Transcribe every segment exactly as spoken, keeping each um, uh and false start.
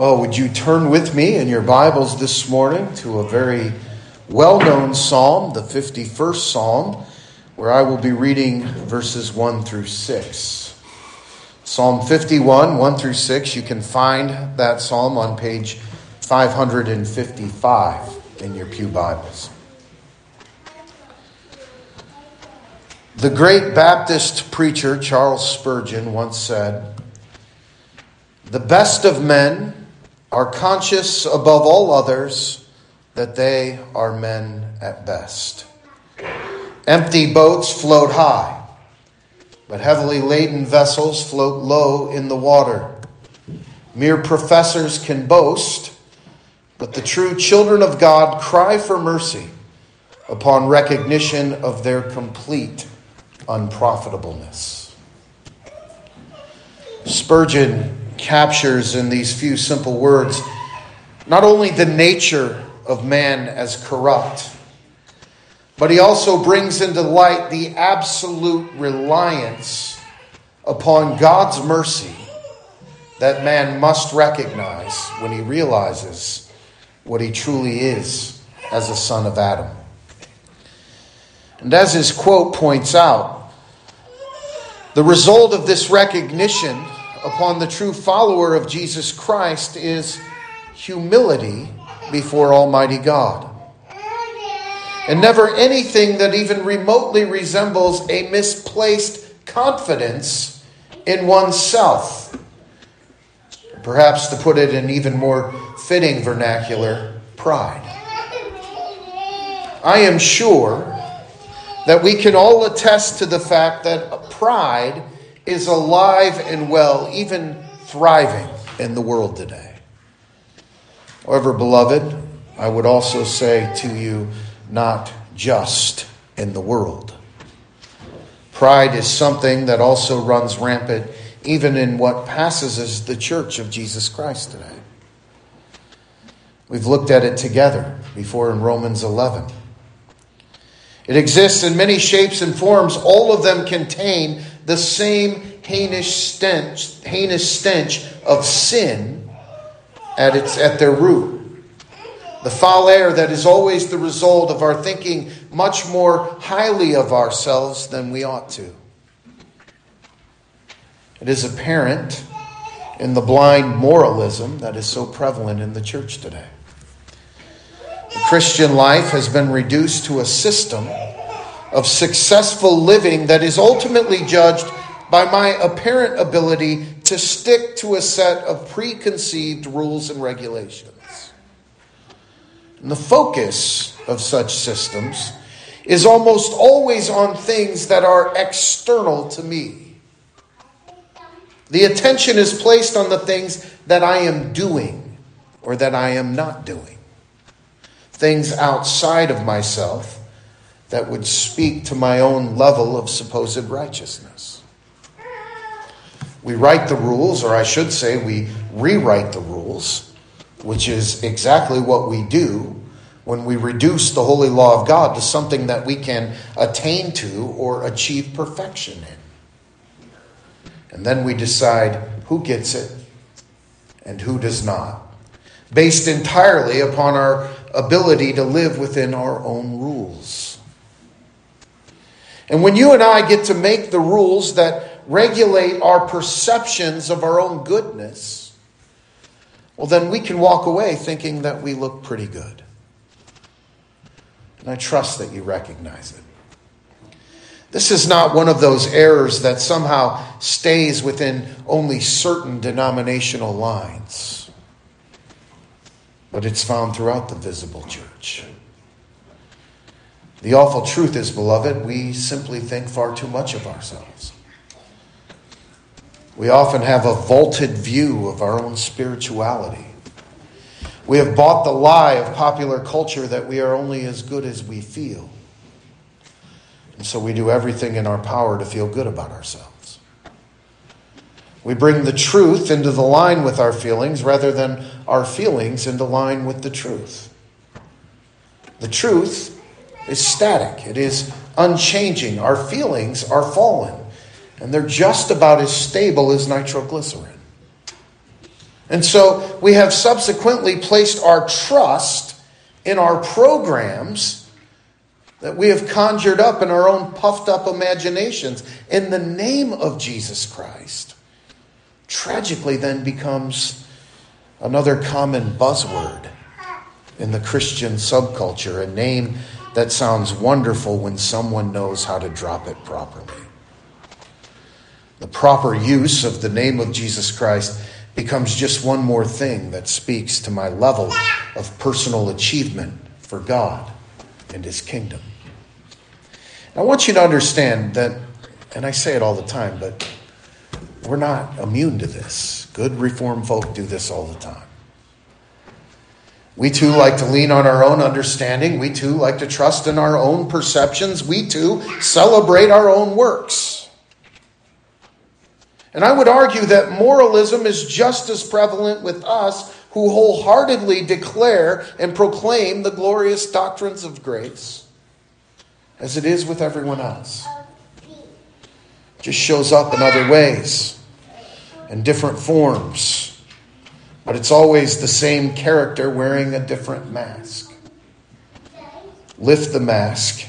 Well, would you turn with me in your Bibles this morning to a very well-known psalm, the fifty-first Psalm, where I will be reading verses one through six. Psalm fifty-one, one through six, you can find that psalm on page five fifty-five in your pew Bibles. The great Baptist preacher Charles Spurgeon once said, "The best of men are conscious above all others that they are men at best. Empty boats float high, but heavily laden vessels float low in the water. Mere professors can boast, but the true children of God cry for mercy upon recognition of their complete unprofitableness." Spurgeon captures in these few simple words not only the nature of man as corrupt, but he also brings into light the absolute reliance upon God's mercy that man must recognize when he realizes what he truly is as a son of Adam. And as his quote points out, the result of this recognition upon the true follower of Jesus Christ is humility before Almighty God, and never anything that even remotely resembles a misplaced confidence in oneself. Perhaps to put it in even more fitting vernacular, pride. I am sure that we can all attest to the fact that pride is alive and well, even thriving in the world today. However, beloved, I would also say to you, not just in the world. Pride is something that also runs rampant even in what passes as the church of Jesus Christ today. We've looked at it together before in Romans eleven. It exists in many shapes and forms. All of them contain the same heinous stench, heinous stench of sin at its at their root. The foul air that is always the result of our thinking much more highly of ourselves than we ought to. It is apparent in the blind moralism that is so prevalent in the church today. The Christian life has been reduced to a system of successful living that is ultimately judged by my apparent ability to stick to a set of preconceived rules and regulations. And the focus of such systems is almost always on things that are external to me. The attention is placed on the things that I am doing or that I am not doing. Things outside of myself that would speak to my own level of supposed righteousness. We write the rules, or I should say we rewrite the rules, which is exactly what we do when we reduce the holy law of God to something that we can attain to or achieve perfection in. And then we decide who gets it and who does not, based entirely upon our ability to live within our own rules. And when you and I get to make the rules that regulate our perceptions of our own goodness, well, then we can walk away thinking that we look pretty good. And I trust that you recognize it. This is not one of those errors that somehow stays within only certain denominational lines, but it's found throughout the visible church. The awful truth is, beloved, we simply think far too much of ourselves. We often have a vaulted view of our own spirituality. We have bought the lie of popular culture that we are only as good as we feel. And so we do everything in our power to feel good about ourselves. We bring the truth into the line with our feelings rather than our feelings into line with the truth. The truth is static. It is unchanging. Our feelings are fallen. And they're just about as stable as nitroglycerin. And so we have subsequently placed our trust in our programs that we have conjured up in our own puffed up imaginations in the name of Jesus Christ. Tragically then becomes another common buzzword in the Christian subculture, a name that sounds wonderful when someone knows how to drop it properly. The proper use of the name of Jesus Christ becomes just one more thing that speaks to my level of personal achievement for God and His kingdom. I want you to understand that, and I say it all the time, but we're not immune to this. Good Reformed folk do this all the time. We too like to lean on our own understanding. We too like to trust in our own perceptions. We too celebrate our own works. And I would argue that moralism is just as prevalent with us who wholeheartedly declare and proclaim the glorious doctrines of grace as it is with everyone else. It just shows up in other ways, in different forms, but it's always the same character wearing a different mask. Lift the mask,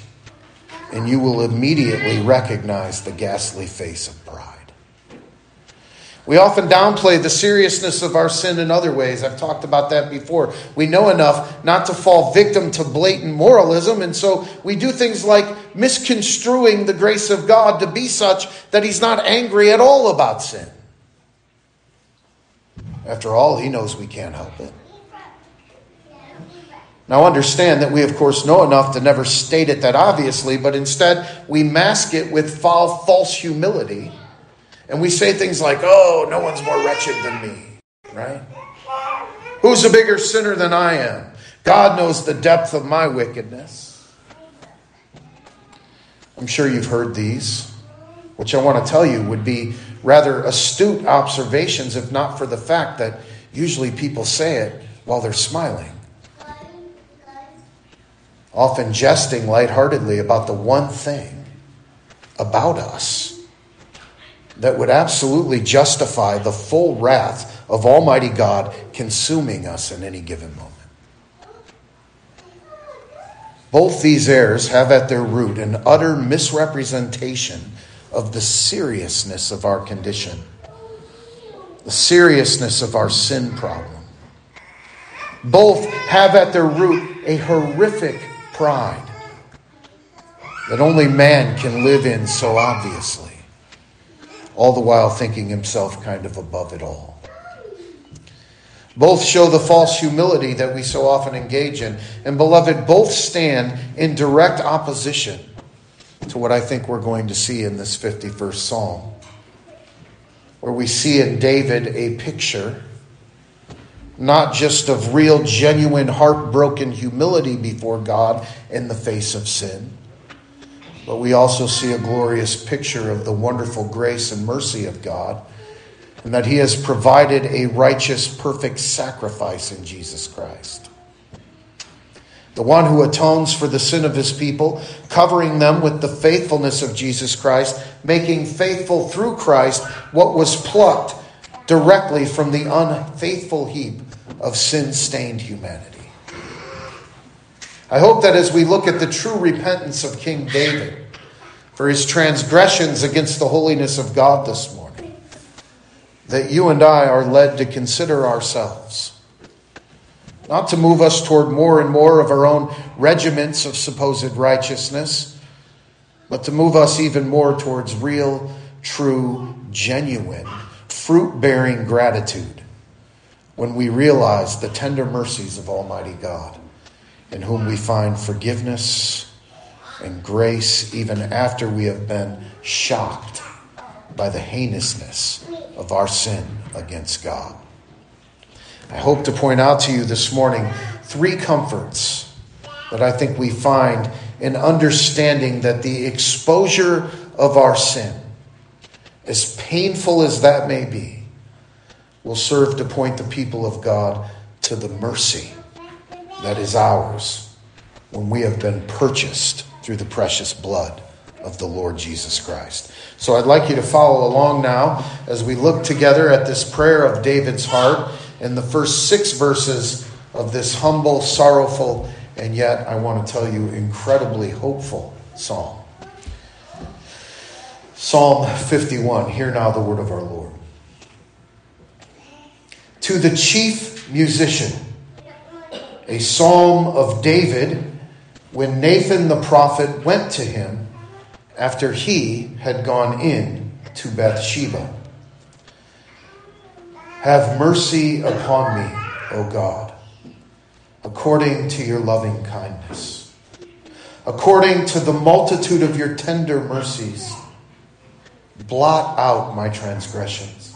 and you will immediately recognize the ghastly face of pride. We often downplay the seriousness of our sin in other ways. I've talked about that before. We know enough not to fall victim to blatant moralism, and so we do things like misconstruing the grace of God to be such that He's not angry at all about sin. After all, He knows we can't help it. Now understand that we, of course, know enough to never state it that obviously, but instead we mask it with foul, false humility. And we say things like, oh, no one's more wretched than me, right? Who's a bigger sinner than I am? God knows the depth of my wickedness. I'm sure you've heard these, which I want to tell you would be rather astute observations, if not for the fact that usually people say it while they're smiling, often jesting lightheartedly about the one thing about us that would absolutely justify the full wrath of Almighty God consuming us in any given moment. Both these errors have at their root an utter misrepresentation of the seriousness of our condition, the seriousness of our sin problem. Both have at their root a horrific pride that only man can live in so obviously, all the while thinking himself kind of above it all. Both show the false humility that we so often engage in. And beloved, both stand in direct opposition to what I think we're going to see in this fifty-first Psalm, where we see in David a picture not just of real, genuine, heartbroken humility before God in the face of sin, but we also see a glorious picture of the wonderful grace and mercy of God, and that He has provided a righteous, perfect sacrifice in Jesus Christ, the one who atones for the sin of His people, covering them with the faithfulness of Jesus Christ, making faithful through Christ what was plucked directly from the unfaithful heap of sin-stained humanity. I hope that as we look at the true repentance of King David for his transgressions against the holiness of God this morning, that you and I are led to consider ourselves, not to move us toward more and more of our own regiments of supposed righteousness, but to move us even more towards real, true, genuine, fruit-bearing gratitude when we realize the tender mercies of Almighty God, in whom we find forgiveness and grace even after we have been shocked by the heinousness of our sin against God. I hope to point out to you this morning three comforts that I think we find in understanding that the exposure of our sin, as painful as that may be, will serve to point the people of God to the mercy that is ours when we have been purchased through the precious blood of the Lord Jesus Christ. So I'd like you to follow along now as we look together at this prayer of David's heart in the first six verses of this humble, sorrowful, and yet, I want to tell you, incredibly hopeful psalm. Psalm fifty-one, hear now the word of our Lord. To the chief musician, a psalm of David, when Nathan the prophet went to him after he had gone in to Bathsheba. Have mercy upon me, O God, according to your loving kindness, according to the multitude of your tender mercies. Blot out my transgressions.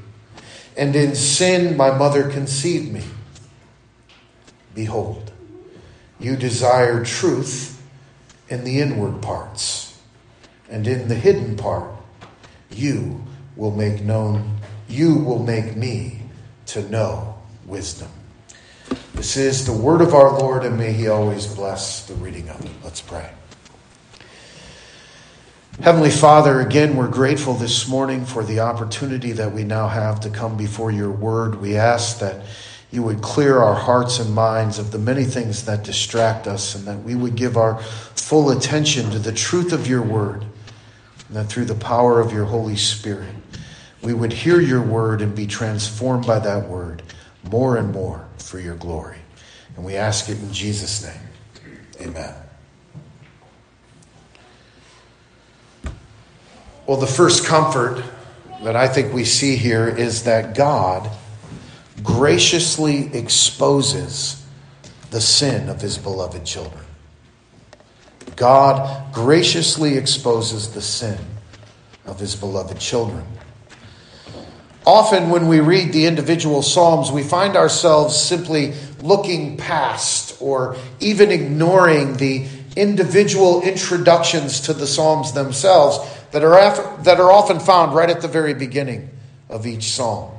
and in sin my mother conceived me. Behold, you desire truth in the inward parts, and in the hidden part you will make known, you will make me to know wisdom. This is the word of our Lord, and may he always bless the reading of it. Let's pray. Heavenly Father, again, we're grateful this morning for the opportunity that we now have to come before your word. We ask that you would clear our hearts and minds of the many things that distract us, and that we would give our full attention to the truth of your word, and that through the power of your Holy Spirit, we would hear your word and be transformed by that word more and more for your glory. And we ask it in Jesus' name. Amen. Well, the first comfort that I think we see here is that God graciously exposes the sin of his beloved children. God graciously exposes the sin of his beloved children. Often when we read the individual Psalms, we find ourselves simply looking past or even ignoring the individual introductions to the Psalms themselves that are, that are often found right at the very beginning of each Psalm.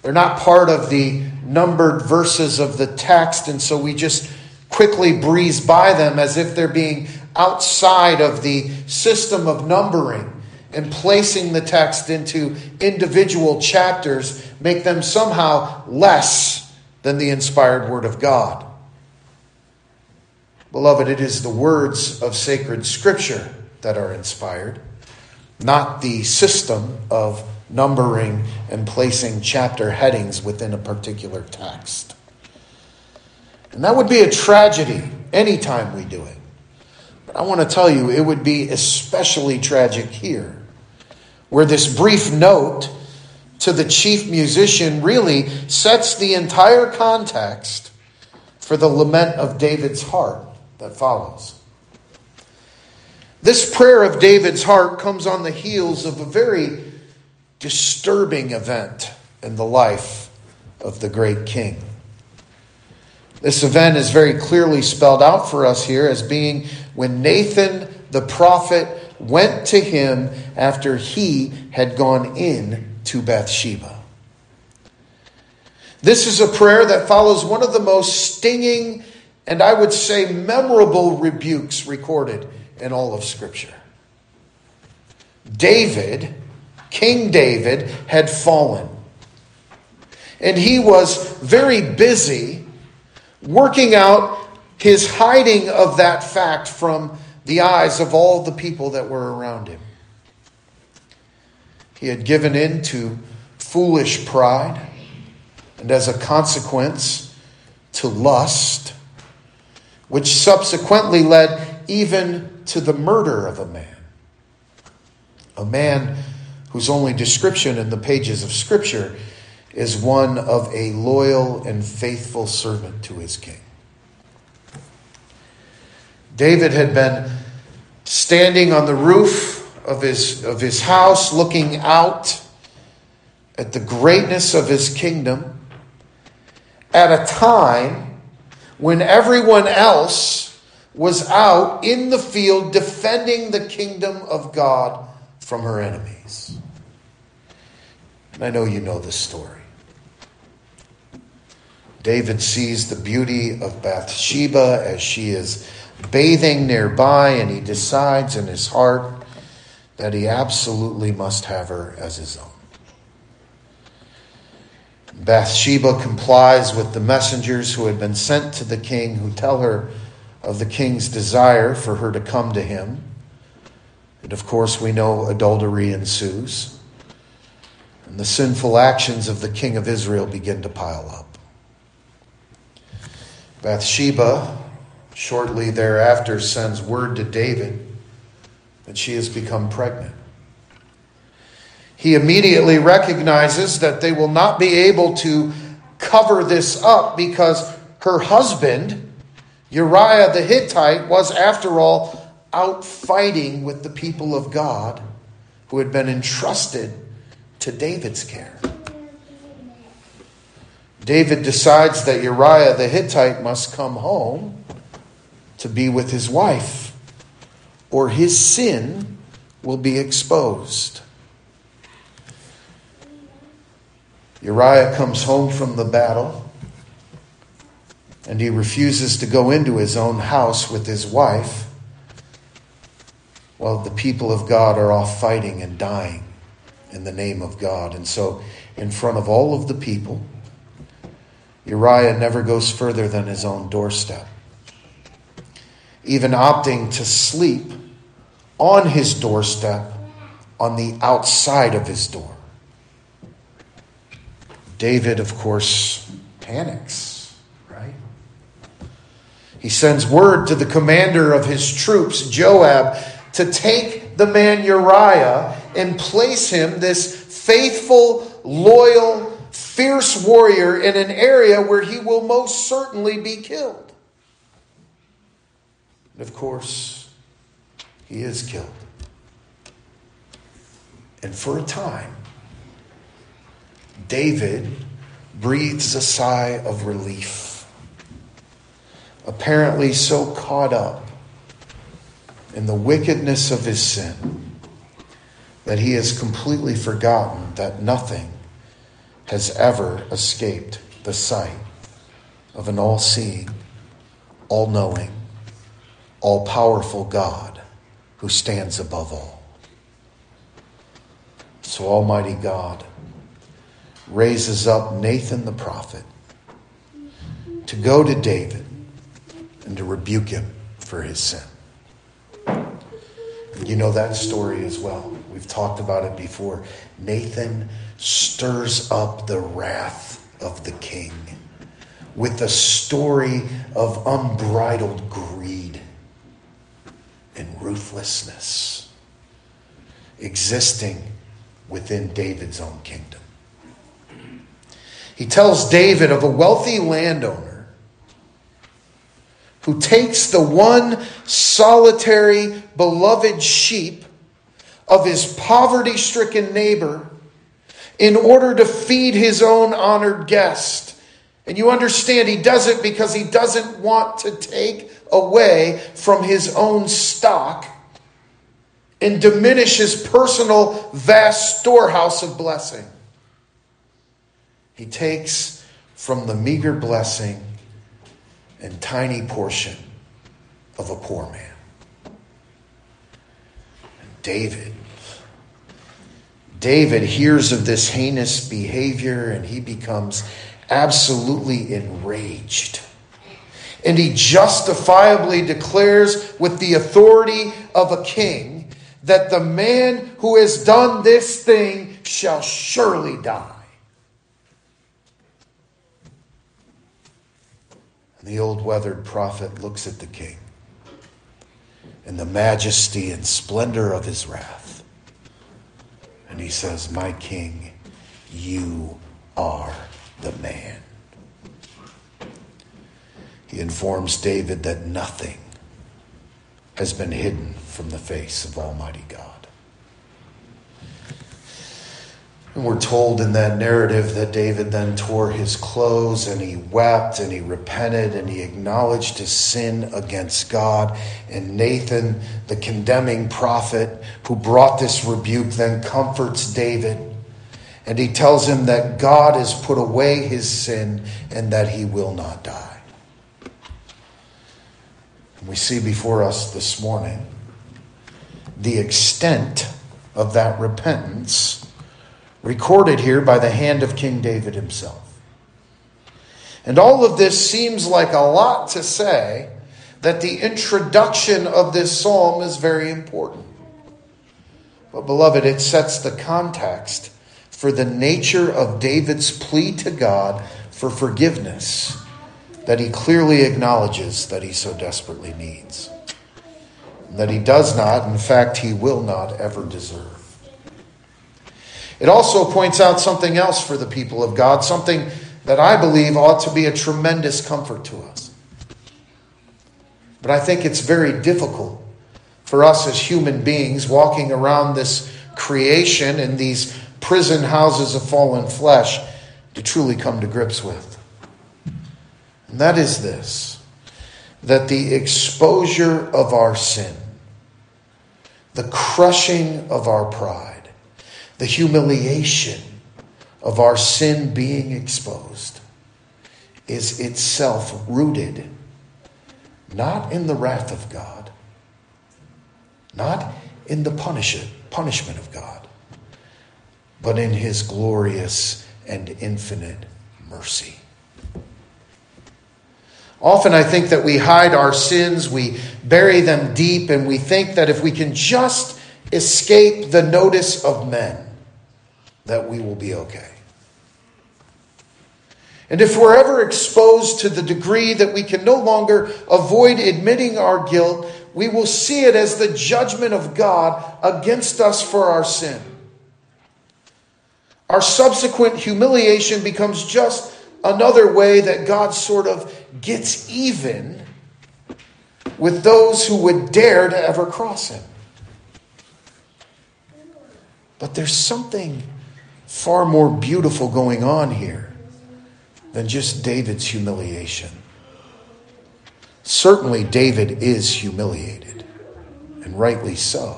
They're not part of the numbered verses of the text, and so we just quickly breeze by them as if they're being outside of the system of numbering, and placing the text into individual chapters make them somehow less than the inspired Word of God. Beloved, it is the words of sacred Scripture that are inspired, not the system of numbering and placing chapter headings within a particular text. And that would be a tragedy anytime we do it. But I want to tell you, it would be especially tragic here, where this brief note to the chief musician really sets the entire context for the lament of David's heart that follows. This prayer of David's heart comes on the heels of a very disturbing event in the life of the great king. This event is very clearly spelled out for us here as being when Nathan the prophet went to him after he had gone in to Bathsheba. This is a prayer that follows one of the most stinging and I would say memorable rebukes recorded in all of Scripture. David King David had fallen, and he was very busy working out his hiding of that fact from the eyes of all the people that were around him. He had given in to foolish pride, and as a consequence, to lust, which subsequently led even to the murder of a man. A man whose only description in the pages of Scripture is one of a loyal and faithful servant to his king. David had been standing on the roof of his, of his house, looking out at the greatness of his kingdom, at a time when everyone else was out in the field defending the kingdom of God from her enemies. And I know you know this story. David sees the beauty of Bathsheba as she is bathing nearby, and he decides in his heart that he absolutely must have her as his own. Bathsheba complies with the messengers who had been sent to the king, who tell her of the king's desire for her to come to him. And of course, we know adultery ensues. And the sinful actions of the king of Israel begin to pile up. Bathsheba shortly thereafter sends word to David that she has become pregnant. He immediately recognizes that they will not be able to cover this up because her husband, Uriah the Hittite, was, after all, out fighting with the people of God who had been entrusted to David's care. David decides that Uriah the Hittite must come home to be with his wife, or his sin will be exposed. Uriah comes home from the battle, and he refuses to go into his own house with his wife while the people of God are off fighting and dying in the name of God. And so, in front of all of the people, Uriah never goes further than his own doorstep, even opting to sleep on his doorstep on the outside of his door. David, of course, panics, right? He sends word to the commander of his troops, Joab, to take the man Uriah and place him, this faithful, loyal, fierce warrior, in an area where he will most certainly be killed. And of course, he is killed. And for a time, David breathes a sigh of relief, apparently so caught up in the wickedness of his sin that he has completely forgotten that nothing has ever escaped the sight of an all-seeing, all-knowing, all-powerful God who stands above all. So Almighty God raises up Nathan the prophet to go to David and to rebuke him for his sin. And you know that story as well. We've talked about it before. Nathan stirs up the wrath of the king with a story of unbridled greed and ruthlessness existing within David's own kingdom. He tells David of a wealthy landowner who takes the one solitary beloved sheep of his poverty-stricken neighbor in order to feed his own honored guest. And you understand, he does it because he doesn't want to take away from his own stock and diminish his personal vast storehouse of blessing. He takes from the meager blessing and tiny portion of a poor man. And David David hears of this heinous behavior, and he becomes absolutely enraged. And he justifiably declares with the authority of a king that the man who has done this thing shall surely die. And the old weathered prophet looks at the king in the majesty and splendor of his wrath. And he says, "My king, you are the man." He informs David that nothing has been hidden from the face of Almighty God. And we're told in that narrative that David then tore his clothes and he wept and he repented and he acknowledged his sin against God. And Nathan, the condemning prophet who brought this rebuke, then comforts David. And he tells him that God has put away his sin and that he will not die. And we see before us this morning the extent of that repentance recorded here by the hand of King David himself. And all of this seems like a lot to say that the introduction of this psalm is very important. But beloved, it sets the context for the nature of David's plea to God for forgiveness that he clearly acknowledges that he so desperately needs, and that he does not, in fact, he will not ever deserve. It also points out something else for the people of God, something that I believe ought to be a tremendous comfort to us. But I think it's very difficult for us as human beings walking around this creation and these prison houses of fallen flesh to truly come to grips with. And that is this, that the exposure of our sin, the crushing of our pride, the humiliation of our sin being exposed is itself rooted not in the wrath of God, not in the punish- punishment of God, but in his glorious and infinite mercy. Often I think that we hide our sins, we bury them deep, and we think that if we can just escape the notice of men, that we will be okay. And if we're ever exposed to the degree that we can no longer avoid admitting our guilt, we will see it as the judgment of God against us for our sin. Our subsequent humiliation becomes just another way that God sort of gets even with those who would dare to ever cross him. But there's something far more beautiful going on here than just David's humiliation. Certainly, David is humiliated, and rightly so.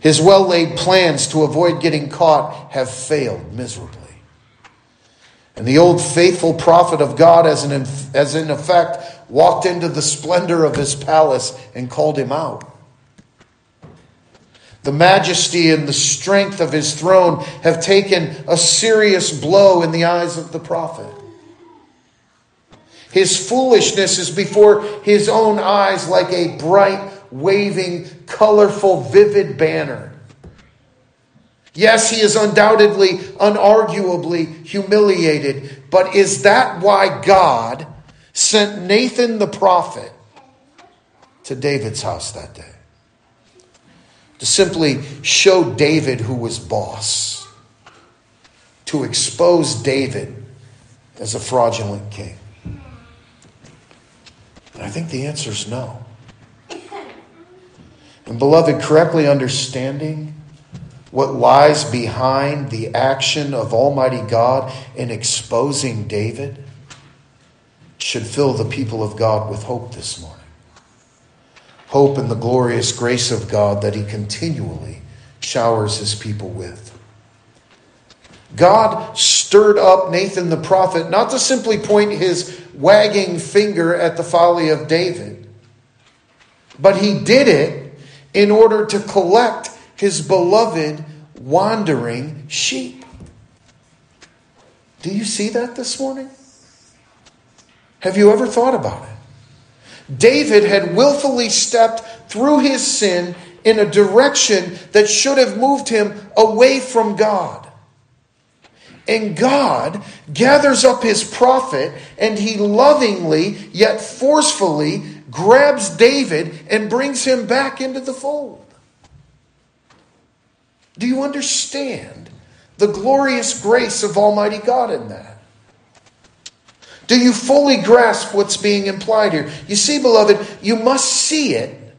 His well-laid plans to avoid getting caught have failed miserably. And the old faithful prophet of God has in, has in effect walked into the splendor of his palace and called him out. The majesty and the strength of his throne have taken a serious blow in the eyes of the prophet. His foolishness is before his own eyes like a bright, waving, colorful, vivid banner. Yes, he is undoubtedly, unarguably humiliated, but is that why God sent Nathan the prophet to David's house that day? To simply show David who was boss, to expose David as a fraudulent king? And I think the answer is no. And beloved, correctly understanding what lies behind the action of Almighty God in exposing David should fill the people of God with hope this morning. Hope in the glorious grace of God that he continually showers his people with. God stirred up Nathan the prophet not to simply point his wagging finger at the folly of David, but he did it in order to collect his beloved wandering sheep. Do you see that this morning? Have you ever thought about it? David had willfully stepped through his sin in a direction that should have moved him away from God. And God gathers up his prophet, and he lovingly yet forcefully grabs David and brings him back into the fold. Do you understand the glorious grace of Almighty God in that? Do you fully grasp what's being implied here? You see, beloved, you must see it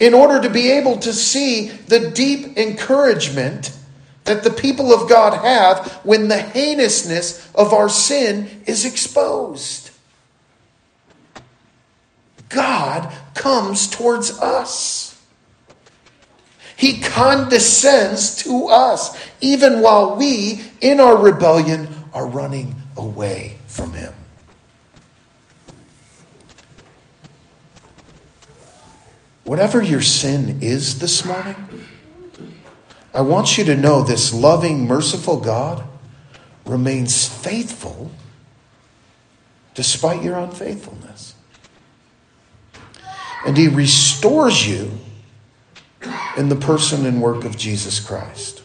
in order to be able to see the deep encouragement that the people of God have when the heinousness of our sin is exposed. God comes towards us. He condescends to us, even while we, in our rebellion, are running away from him. Whatever your sin is this morning, I want you to know this loving, merciful God remains faithful despite your unfaithfulness. And he restores you in the person and work of Jesus Christ.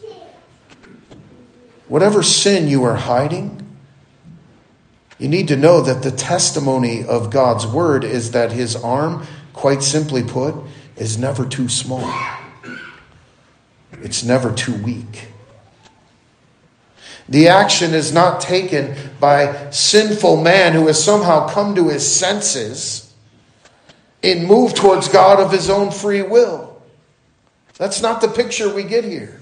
Whatever sin you are hiding, you need to know that the testimony of God's word is that his arm, quite simply put, is never too small. It's never too weak. The action is not taken by sinful man who has somehow come to his senses and moved towards God of his own free will. That's not the picture we get here.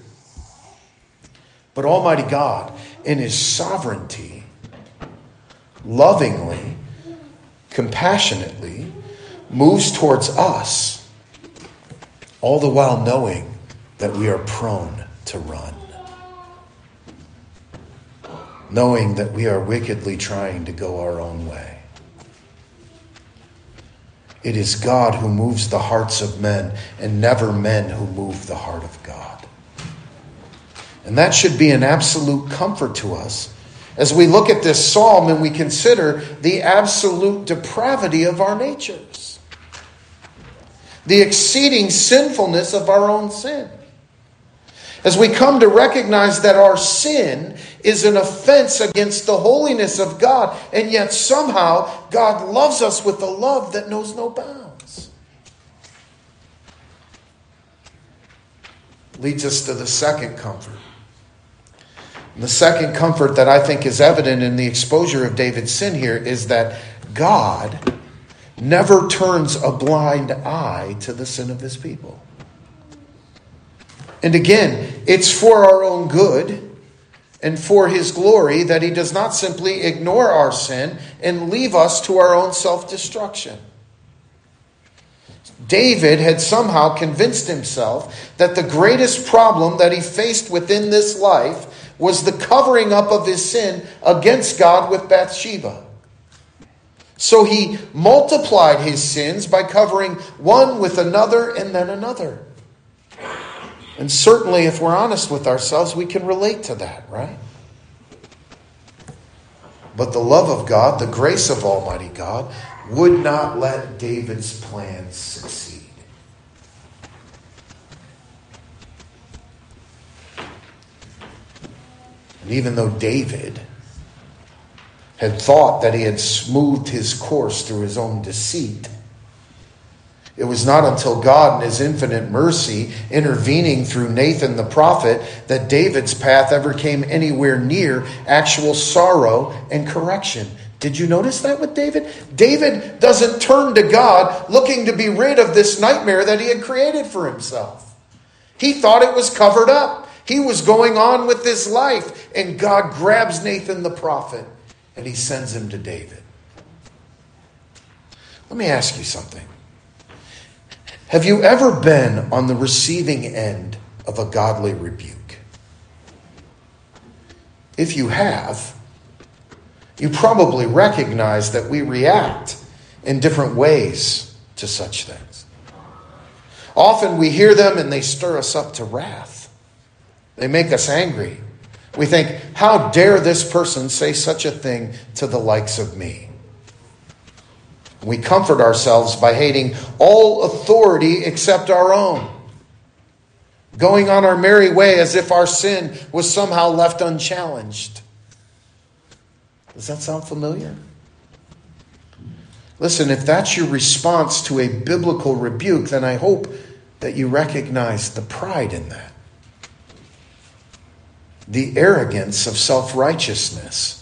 But Almighty God, in his sovereignty, lovingly, compassionately, moves towards us, all the while knowing that we are prone to run. Knowing that we are wickedly trying to go our own way. It is God who moves the hearts of men and never men who move the heart of God. And that should be an absolute comfort to us as we look at this psalm and we consider the absolute depravity of our natures. The exceeding sinfulness of our own sin. As we come to recognize that our sin is an offense against the holiness of God, and yet somehow God loves us with a love that knows no bounds. Leads us to the second comfort. And the second comfort that I think is evident in the exposure of David's sin here is that God never turns a blind eye to the sin of his people. And again, it's for our own good and for his glory that he does not simply ignore our sin and leave us to our own self-destruction. David had somehow convinced himself that the greatest problem that he faced within this life was the covering up of his sin against God with Bathsheba. So he multiplied his sins by covering one with another and then another. And certainly, if we're honest with ourselves, we can relate to that, right? But the love of God, the grace of Almighty God, would not let David's plans succeed. And even though David had thought that he had smoothed his course through his own deceit, it was not until God in his infinite mercy intervening through Nathan the prophet that David's path ever came anywhere near actual sorrow and correction. Did you notice that with David? David doesn't turn to God looking to be rid of this nightmare that he had created for himself. He thought it was covered up. He was going on with this life, and God grabs Nathan the prophet and he sends him to David. Let me ask you something. Have you ever been on the receiving end of a godly rebuke? If you have, you probably recognize that we react in different ways to such things. Often we hear them and they stir us up to wrath. They make us angry. We think, how dare this person say such a thing to the likes of me? We comfort ourselves by hating all authority except our own, going on our merry way as if our sin was somehow left unchallenged. Does that sound familiar? Listen, if that's your response to a biblical rebuke, then I hope that you recognize the pride in that, the arrogance of self-righteousness,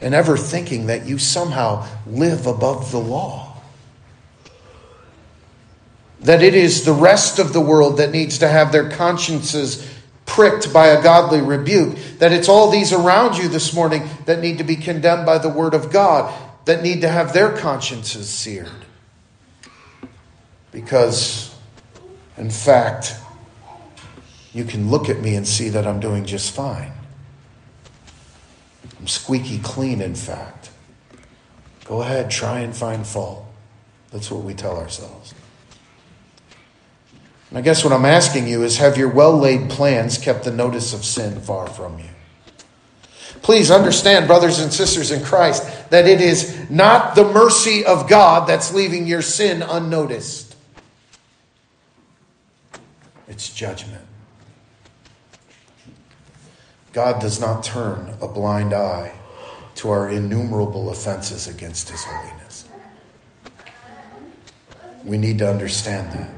and ever thinking that you somehow live above the law. That it is the rest of the world that needs to have their consciences pricked by a godly rebuke, that it's all these around you this morning that need to be condemned by the word of God, that need to have their consciences seared. Because, in fact, you can look at me and see that I'm doing just fine. I'm squeaky clean, in fact. Go ahead, try and find fault. That's what we tell ourselves. And I guess what I'm asking you is, have your well-laid plans kept the notice of sin far from you? Please understand, brothers and sisters in Christ, that it is not the mercy of God that's leaving your sin unnoticed. It's judgment. God does not turn a blind eye to our innumerable offenses against his holiness. We need to understand that.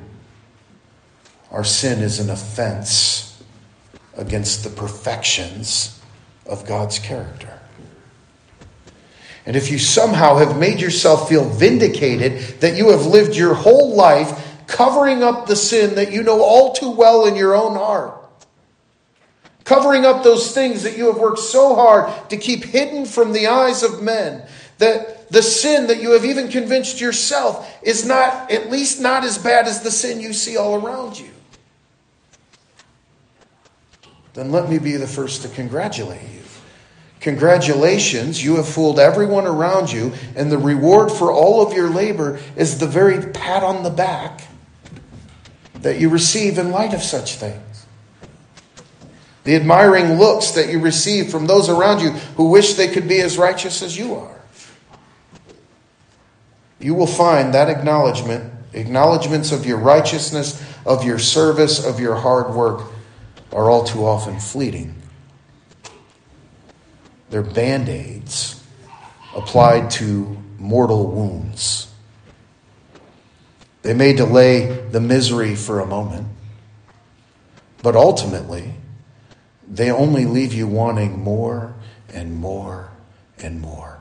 Our sin is an offense against the perfections of God's character. And if you somehow have made yourself feel vindicated that you have lived your whole life covering up the sin that you know all too well in your own heart, covering up those things that you have worked so hard to keep hidden from the eyes of men, that the sin that you have even convinced yourself is not, at least not as bad as the sin you see all around you, then let me be the first to congratulate you. Congratulations, you have fooled everyone around you, and the reward for all of your labor is the very pat on the back that you receive in light of such things. The admiring looks that you receive from those around you who wish they could be as righteous as you are. You will find that acknowledgement, acknowledgements of your righteousness, of your service, of your hard work, are all too often fleeting. They're band-aids applied to mortal wounds. They may delay the misery for a moment, but ultimately, they only leave you wanting more and more and more.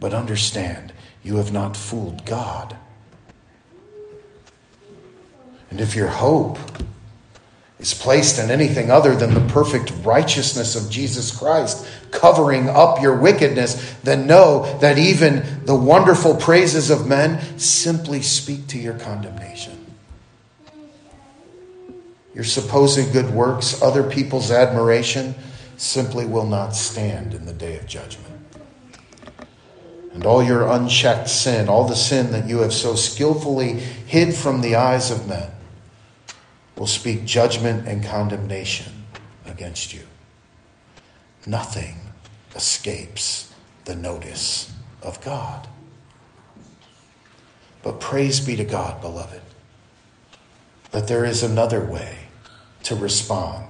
But understand, you have not fooled God. And if your hope is placed in anything other than the perfect righteousness of Jesus Christ, covering up your wickedness, then know that even the wonderful praises of men simply speak to your condemnation. Your supposed good works, other people's admiration, simply will not stand in the day of judgment. And all your unchecked sin, all the sin that you have so skillfully hid from the eyes of men, will speak judgment and condemnation against you. Nothing escapes the notice of God. But praise be to God, beloved, that there is another way to respond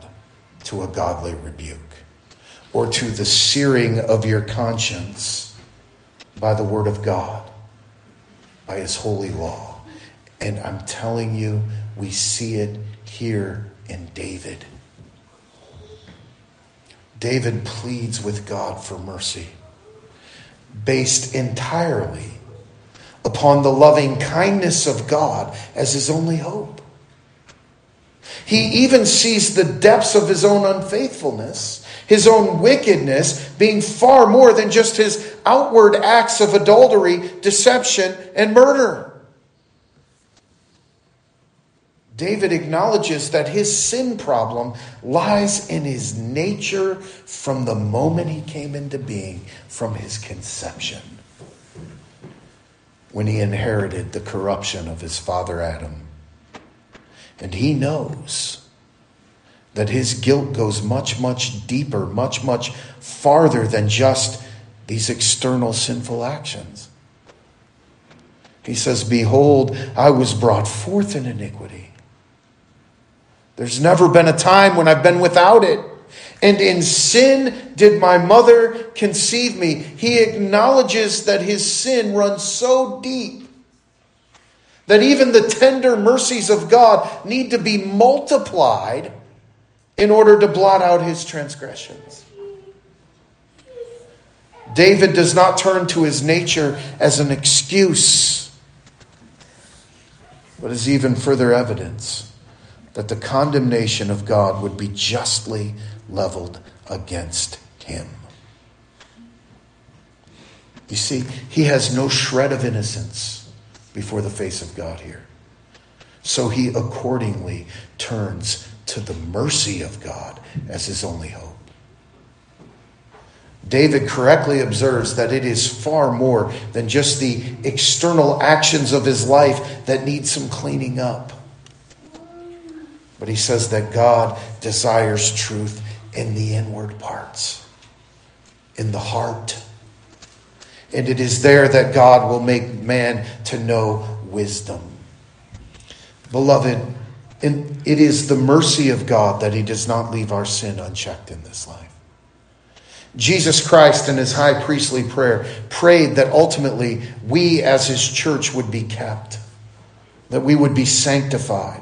to a godly rebuke, or to the searing of your conscience by the word of God, by his holy law. And I'm telling you, we see it here in David. David pleads with God for mercy, based entirely upon the loving kindness of God as his only hope. He even sees the depths of his own unfaithfulness, his own wickedness, being far more than just his outward acts of adultery, deception, and murder. David acknowledges that his sin problem lies in his nature from the moment he came into being, from his conception, when he inherited the corruption of his father Adam. And he knows that his guilt goes much, much deeper, much, much farther than just these external sinful actions. He says, "Behold, I was brought forth in iniquity." There's never been a time when I've been without it. And in sin did my mother conceive me. He acknowledges that his sin runs so deep that even the tender mercies of God need to be multiplied in order to blot out his transgressions. David does not turn to his nature as an excuse, but as even further evidence that the condemnation of God would be justly leveled against him. You see, he has no shred of innocence before the face of God here. So he accordingly turns to the mercy of God as his only hope. David correctly observes that it is far more than just the external actions of his life that need some cleaning up. But he says that God desires truth in the inward parts, in the heart. And it is there that God will make man to know wisdom. Beloved, and it is the mercy of God that he does not leave our sin unchecked in this life. Jesus Christ in his high priestly prayer prayed that ultimately we as his church would be kept, that we would be sanctified.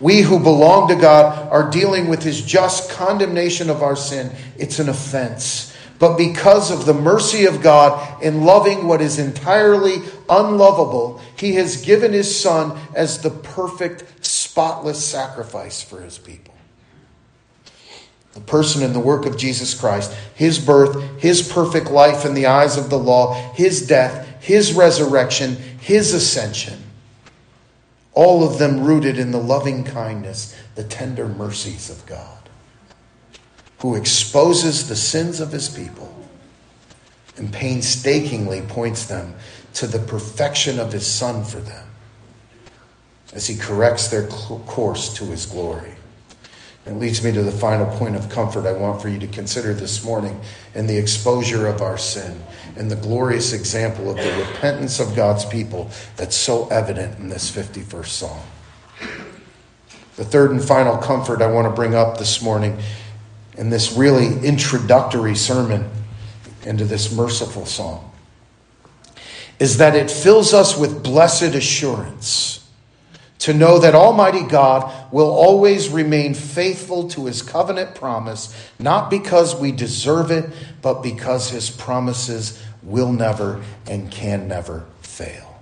We who belong to God are dealing with his just condemnation of our sin. It's an offense. But because of the mercy of God in loving what is entirely unlovable, he has given his Son as the perfect, spotless sacrifice for his people. The person and the work of Jesus Christ, his birth, his perfect life in the eyes of the law, his death, his resurrection, his ascension, all of them rooted in the loving kindness, the tender mercies of God, who exposes the sins of his people and painstakingly points them to the perfection of his Son for them as he corrects their course to his glory. It leads me to the final point of comfort I want for you to consider this morning in the exposure of our sin and the glorious example of the repentance of God's people that's so evident in this fifty-first Psalm. The third and final comfort I want to bring up this morning in this really introductory sermon into this merciful psalm is that it fills us with blessed assurance to know that Almighty God will always remain faithful to his covenant promise, not because we deserve it, but because his promises will never and can never fail.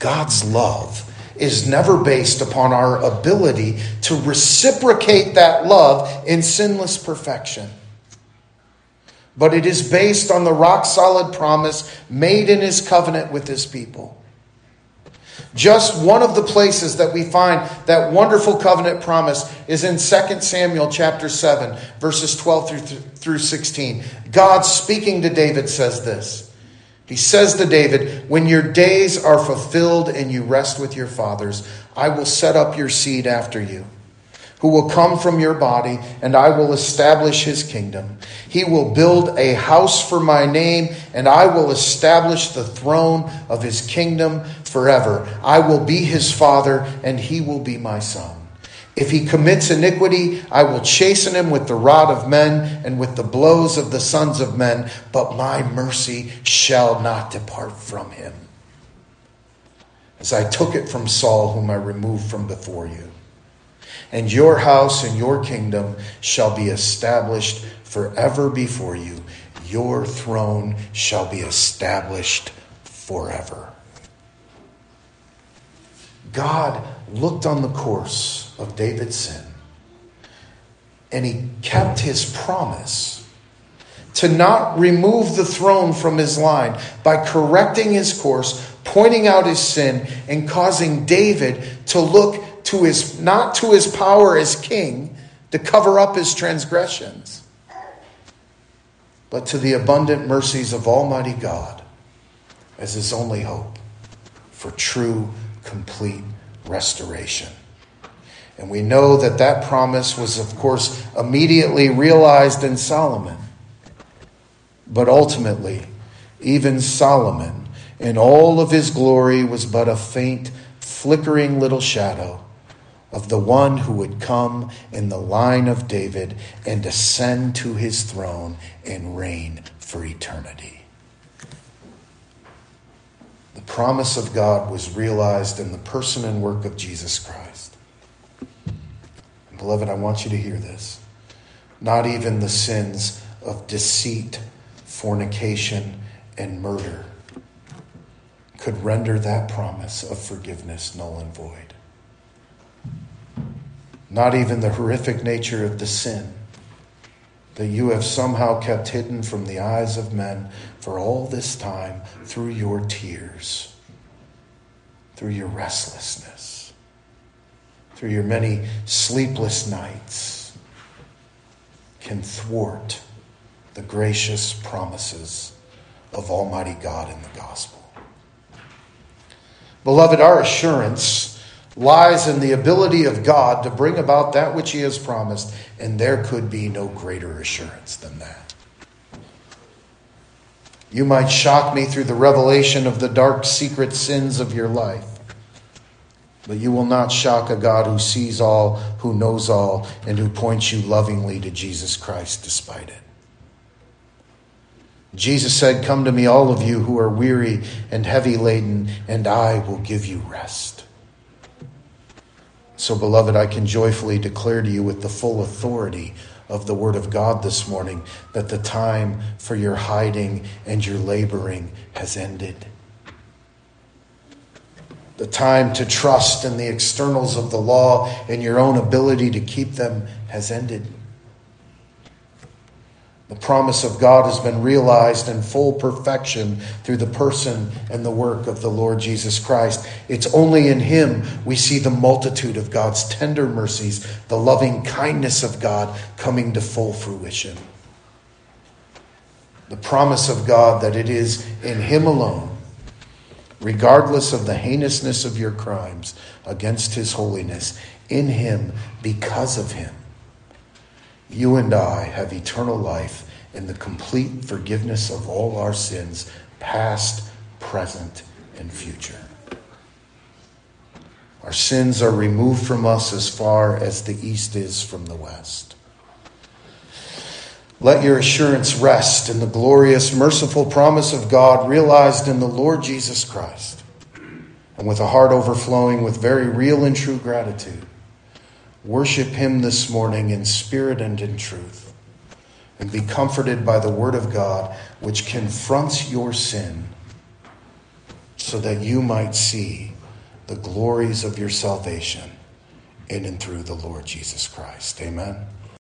God's love is never based upon our ability to reciprocate that love in sinless perfection. But it is based on the rock-solid promise made in his covenant with his people. Just one of the places that we find that wonderful covenant promise is in Second Samuel chapter seven, verses twelve through sixteen. God speaking to David says this. He says to David, "When your days are fulfilled and you rest with your fathers, I will set up your seed after you, who will come from your body, and I will establish his kingdom. He will build a house for my name, and I will establish the throne of his kingdom forever. I will be his father, and he will be my son. If he commits iniquity, I will chasten him with the rod of men and with the blows of the sons of men, but my mercy shall not depart from him, as I took it from Saul, whom I removed from before you. And your house and your kingdom shall be established forever before you. Your throne shall be established forever." God looked on the course of David's sin, and he kept his promise to not remove the throne from his line by correcting his course, pointing out his sin, and causing David to look to his, not to his power as king to cover up his transgressions, but to the abundant mercies of Almighty God as his only hope for true, complete restoration. And we know that that promise was, of course, immediately realized in Solomon. But ultimately, even Solomon, in all of his glory, was but a faint, flickering little shadow of the one who would come in the line of David and ascend to his throne and reign for eternity. The promise of God was realized in the person and work of Jesus Christ. And beloved, I want you to hear this. Not even the sins of deceit, fornication, and murder could render that promise of forgiveness null and void. not even the horrific nature of the sin that you have somehow kept hidden from the eyes of men for all this time through your tears, through your restlessness, through your many sleepless nights, can thwart the gracious promises of Almighty God in the gospel. Beloved, our assurance lies in the ability of God to bring about that which he has promised, and there could be no greater assurance than that. You might shock me through the revelation of the dark secret sins of your life, but you will not shock a God who sees all, who knows all, and who points you lovingly to Jesus Christ despite it. Jesus said, "Come to me, all of you who are weary and heavy laden, and I will give you rest." So, beloved, I can joyfully declare to you with the full authority of the Word of God this morning that the time for your hiding and your laboring has ended. The time to trust in the externals of the law and your own ability to keep them has ended. The promise of God has been realized in full perfection through the person and the work of the Lord Jesus Christ. It's only in him we see the multitude of God's tender mercies, the loving kindness of God coming to full fruition. The promise of God that it is in him alone, regardless of the heinousness of your crimes against his holiness, in him, because of him, you and I have eternal life in the complete forgiveness of all our sins, past, present, and future. Our sins are removed from us as far as the east is from the west. Let your assurance rest in the glorious, merciful promise of God realized in the Lord Jesus Christ. And with a heart overflowing with very real and true gratitude, worship him this morning in spirit and in truth, and be comforted by the word of God, which confronts your sin so that you might see the glories of your salvation in and through the Lord Jesus Christ. Amen.